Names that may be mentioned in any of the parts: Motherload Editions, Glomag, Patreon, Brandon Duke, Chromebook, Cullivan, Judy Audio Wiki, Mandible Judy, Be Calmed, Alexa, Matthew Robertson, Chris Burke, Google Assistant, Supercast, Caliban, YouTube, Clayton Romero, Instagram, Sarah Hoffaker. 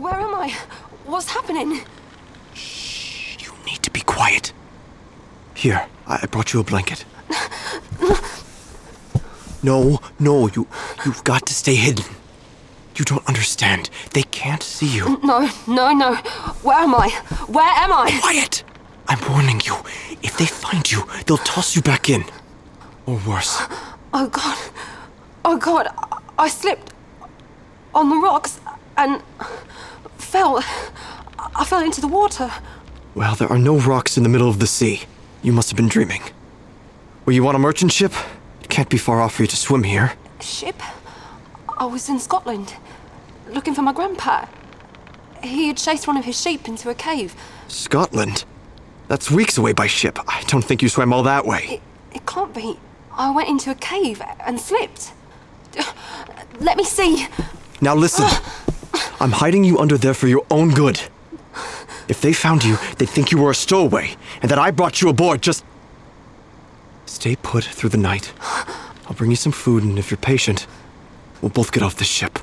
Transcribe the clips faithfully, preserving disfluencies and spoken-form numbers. Where am I? What's happening? Shh, you need to be quiet. Here, I brought you a blanket. No, no, you, you've got to stay hidden. You don't understand. They can't see you. No, no, no. Where am I? Where am I? Quiet! I'm warning you. If they find you, they'll toss you back in. Or worse. Oh, God. Oh, God. I slipped on the rocks and fell. I fell into the water. Well, there are no rocks in the middle of the sea. You must have been dreaming. Were you on a merchant ship? It can't be far off for you to swim here. Ship? I was in Scotland, looking for my grandpa. He had chased one of his sheep into a cave. Scotland? That's weeks away by ship. I don't think you swam all that way. It, it can't be. I went into a cave and slipped. Let me see. Now listen. I'm hiding you under there for your own good. If they found you, they'd think you were a stowaway, and that I brought you aboard. Just stay put through the night. I'll bring you some food, and if you're patient, we'll both get off the ship.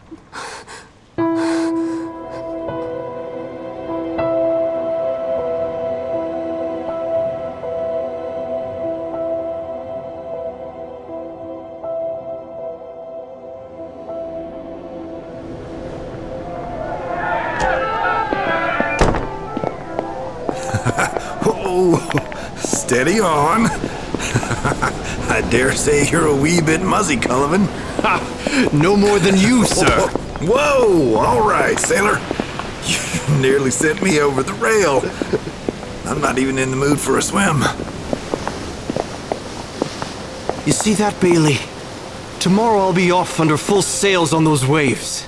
Steady on. I dare say you're a wee bit muzzy, Cullivan. Ha! No more than you, sir. Whoa! All right, sailor. You nearly sent me over the rail. I'm not even in the mood for a swim. You see that, Bailey? Tomorrow I'll be off under full sails on those waves.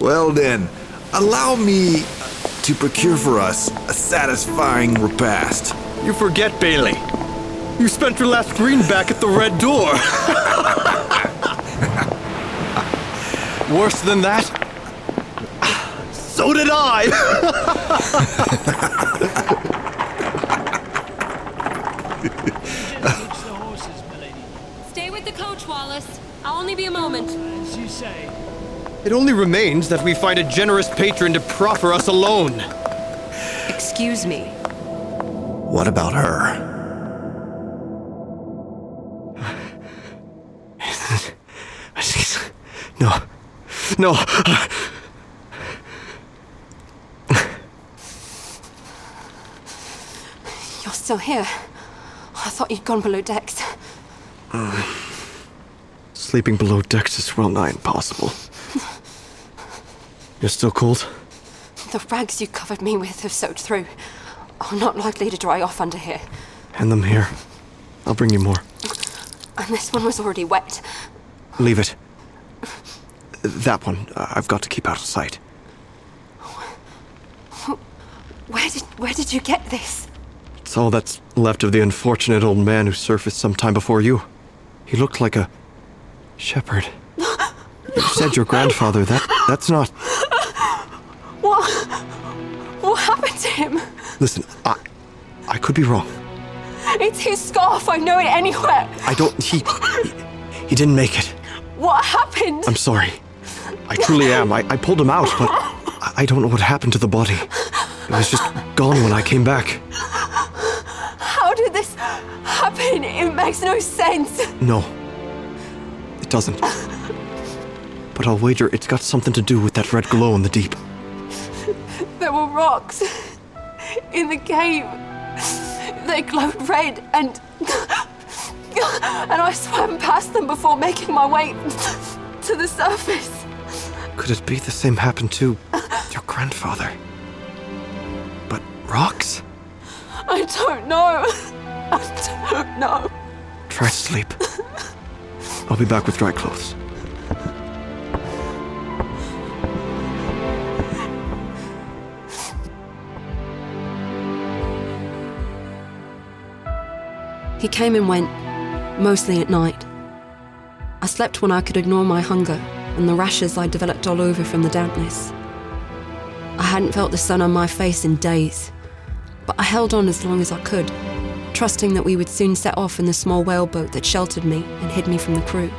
Well then, allow me to procure for us a satisfying repast. You forget, Bailey. You spent your last greenback at the Red Door. Worse than that? So did I! Stay with the coach, Wallace. I'll only be a moment. As you say. It only remains that we find a generous patron to proffer us a loan. Excuse me. What about her? No. No. You're still here. I thought you'd gone below decks. Mm. Sleeping below decks is well nigh impossible. You're still cold? The rags you covered me with have soaked through. I'm not likely to dry off under here. Hand them here. I'll bring you more. And this one was already wet. Leave it. That one, uh, I've got to keep out of sight. Where did where did you get this? It's all that's left of the unfortunate old man who surfaced some time before you. He looked like a shepherd. You said your grandfather. That that's not. What what happened to him? Listen, I I could be wrong. It's his scarf. I know it anywhere. I don't. He he, he didn't make it. What happened? I'm sorry. I truly am. I, I pulled him out, but I don't know what happened to the body. It was just gone when I came back. How did this happen? It makes no sense. No, it doesn't. But I'll wager it's got something to do with that red glow in the deep. There were rocks in the cave. They glowed red and... And I swam past them before making my way to the surface. Could it be the same happened to your grandfather? But rocks? I don't know. I don't know. Try to sleep. I'll be back with dry clothes. He came and went. Mostly at night. I slept when I could ignore my hunger and the rashes I developed all over from the dampness. I hadn't felt the sun on my face in days, but I held on as long as I could, trusting that we would soon set off in the small whaleboat that sheltered me and hid me from the crew.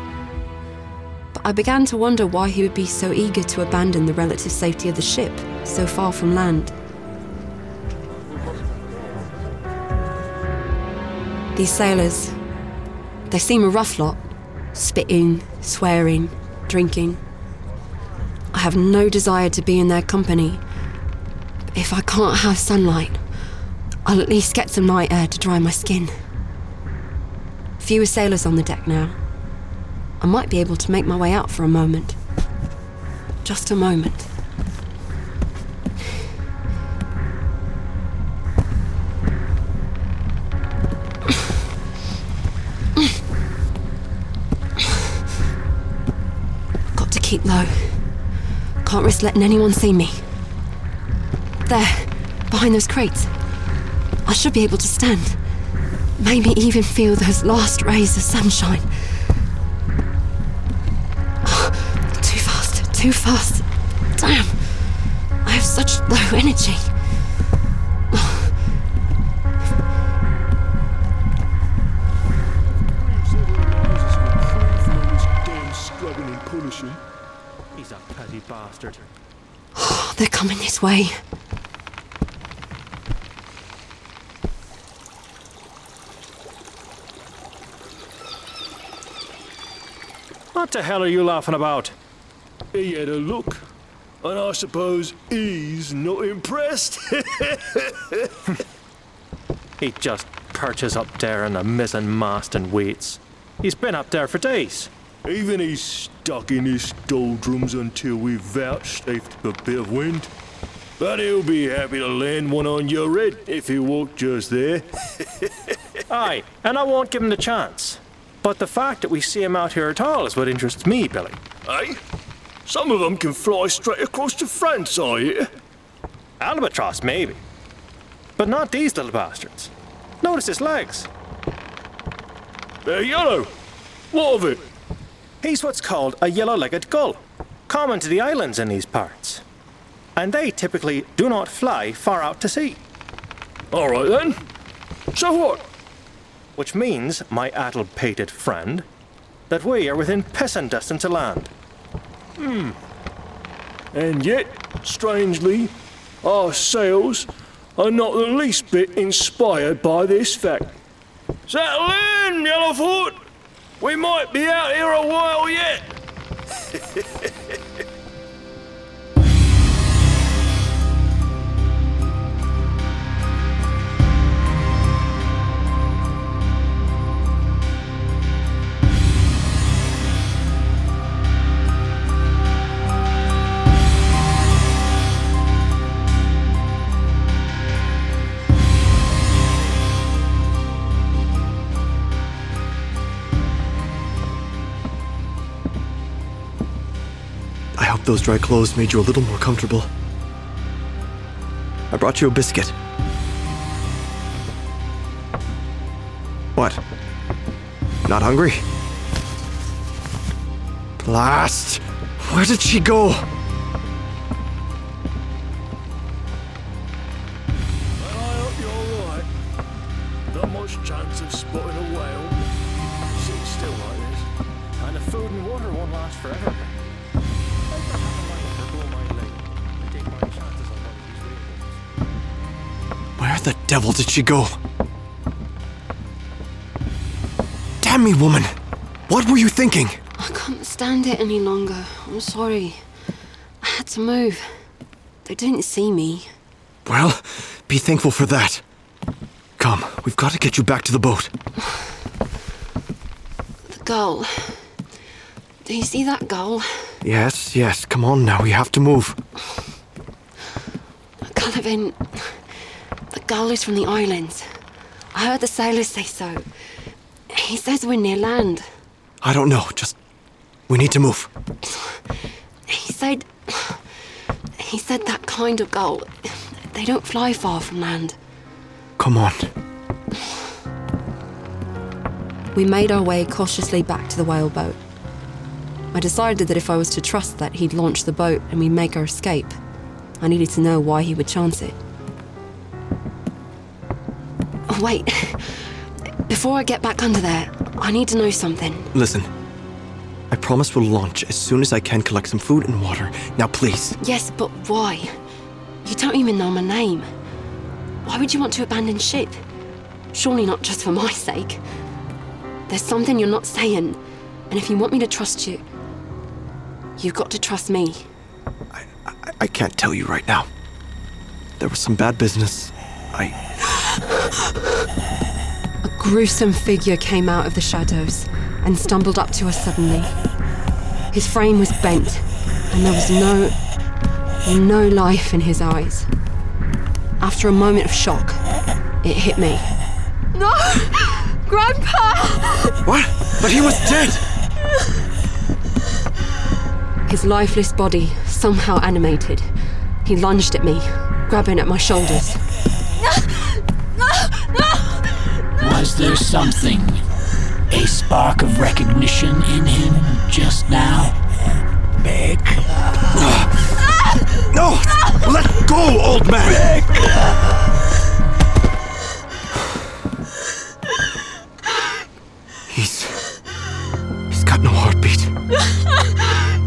But I began to wonder why he would be so eager to abandon the relative safety of the ship so far from land. These sailors, they seem a rough lot, spitting, swearing, drinking. I have no desire to be in their company. If I can't have sunlight, I'll at least get some night air to dry my skin. Fewer sailors on the deck now. I might be able to make my way out for a moment. Just a moment. Got to keep low. Can't risk letting anyone see me. There, behind those crates. I should be able to stand. Maybe even feel those last rays of sunshine. Too fast. Damn. I have such low energy. He's a petty bastard. They're coming this way. What the hell are you laughing about? He had a look, and I suppose he's not impressed. He just perches up there on the mizzen mast and waits. He's been up there for days. Even he's stuck in his doldrums until we've vouchsafed a bit of wind. But he'll be happy to land one on your head if he walked just there. Aye, and I won't give him the chance. But the fact that we see him out here at all is what interests me, Billy. Aye? Some of them can fly straight across to France, I hear. Albatross, maybe. But not these little bastards. Notice his legs. They're yellow. What of it? He's what's called a yellow-legged gull, common to the islands in these parts. And they typically do not fly far out to sea. All right, then. So what? Which means, my addle-pated friend, that we are within pissing distance of land. Hmm. And yet, strangely, our sails are not the least bit inspired by this fact. Settle in, Yellowfoot! We might be out here a while yet! Those dry clothes made you a little more comfortable. I brought you a biscuit. What? Not hungry? Blast! Where did she go? Well, I hope you're alright. Not much chance of spotting a whale. Sitting still like this. And the food and water won't last forever. Where the devil did she go? Damn me, woman! What were you thinking? I can't stand it any longer. I'm sorry. I had to move. They didn't see me. Well, be thankful for that. Come, we've got to get you back to the boat. The gull. Do you see that gull? Yes, yes. Come on now, we have to move. Caliban, the gull is from the islands. I heard the sailors say so. He says we're near land. I don't know, just... we need to move. He said... He said that kind of gull. They don't fly far from land. Come on. We made our way cautiously back to the whale boat. I decided that if I was to trust that he'd launch the boat and we'd make our escape, I needed to know why he would chance it. Oh, wait. Before I get back under there, I need to know something. Listen. I promise we'll launch as soon as I can collect some food and water. Now, please. Yes, but why? You don't even know my name. Why would you want to abandon ship? Surely not just for my sake. There's something you're not saying, and if you want me to trust you, you've got to trust me. I, I, I can't tell you right now. There was some bad business. I... A gruesome figure came out of the shadows and stumbled up to us suddenly. His frame was bent, and there was no, no life in his eyes. After a moment of shock, it hit me. No! Grandpa! What? But he was dead! His lifeless body somehow animated. He lunged at me, grabbing at my shoulders. No! No! No! No! Was there something, a spark of recognition in him just now? Meg? No! No! Let go, old man! Meg!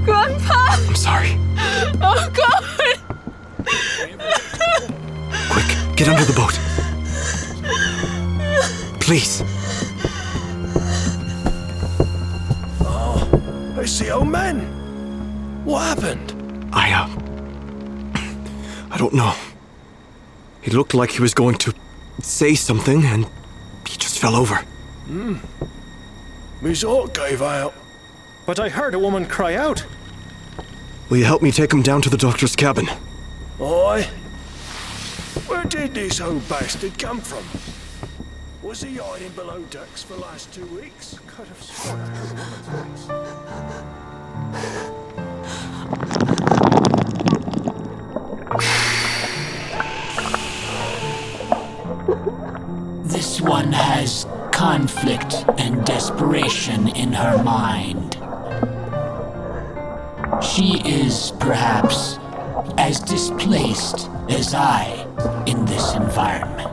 Grandpa! I'm sorry. Oh, God! Quick, get under the boat. Please. Oh, I see old man. What happened? I, uh... I don't know. He looked like he was going to say something, and he just fell over. Hmm. His heart gave out. But I heard a woman cry out. Will you help me take him down to the doctor's cabin? Aye. Where did this old bastard come from? Was he hiding below decks for the last two weeks? Could have sworn I heard a woman's face. This one has conflict and desperation in her mind. She is, perhaps, as displaced as I in this environment.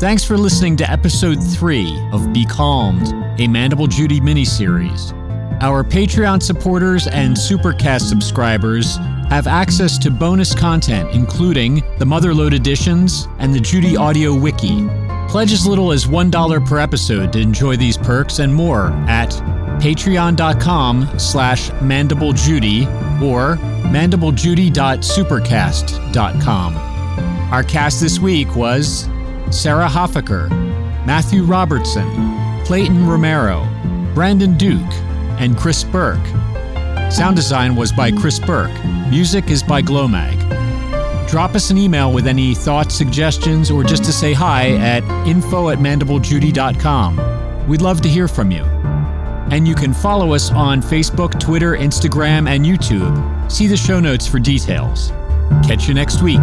Thanks for listening to Episode three of Be Calmed, a Mandible Judy miniseries. Our Patreon supporters and Supercast subscribers have access to bonus content, including the Motherload Editions and the Judy Audio Wiki. Pledge as little as one dollar per episode to enjoy these perks and more at patreon.com slash mandiblejudy or mandiblejudy dot supercast dot com. Our cast this week was Sarah Hoffaker, Matthew Robertson, Clayton Romero, Brandon Duke, and Chris Burke. Sound design was by Chris Burke. Music is by Glomag. Drop us an email with any thoughts, suggestions, or just to say hi at info at mandiblejudy dot com. We'd love to hear from you. And you can follow us on Facebook, Twitter, Instagram, and YouTube. See the show notes for details. Catch you next week.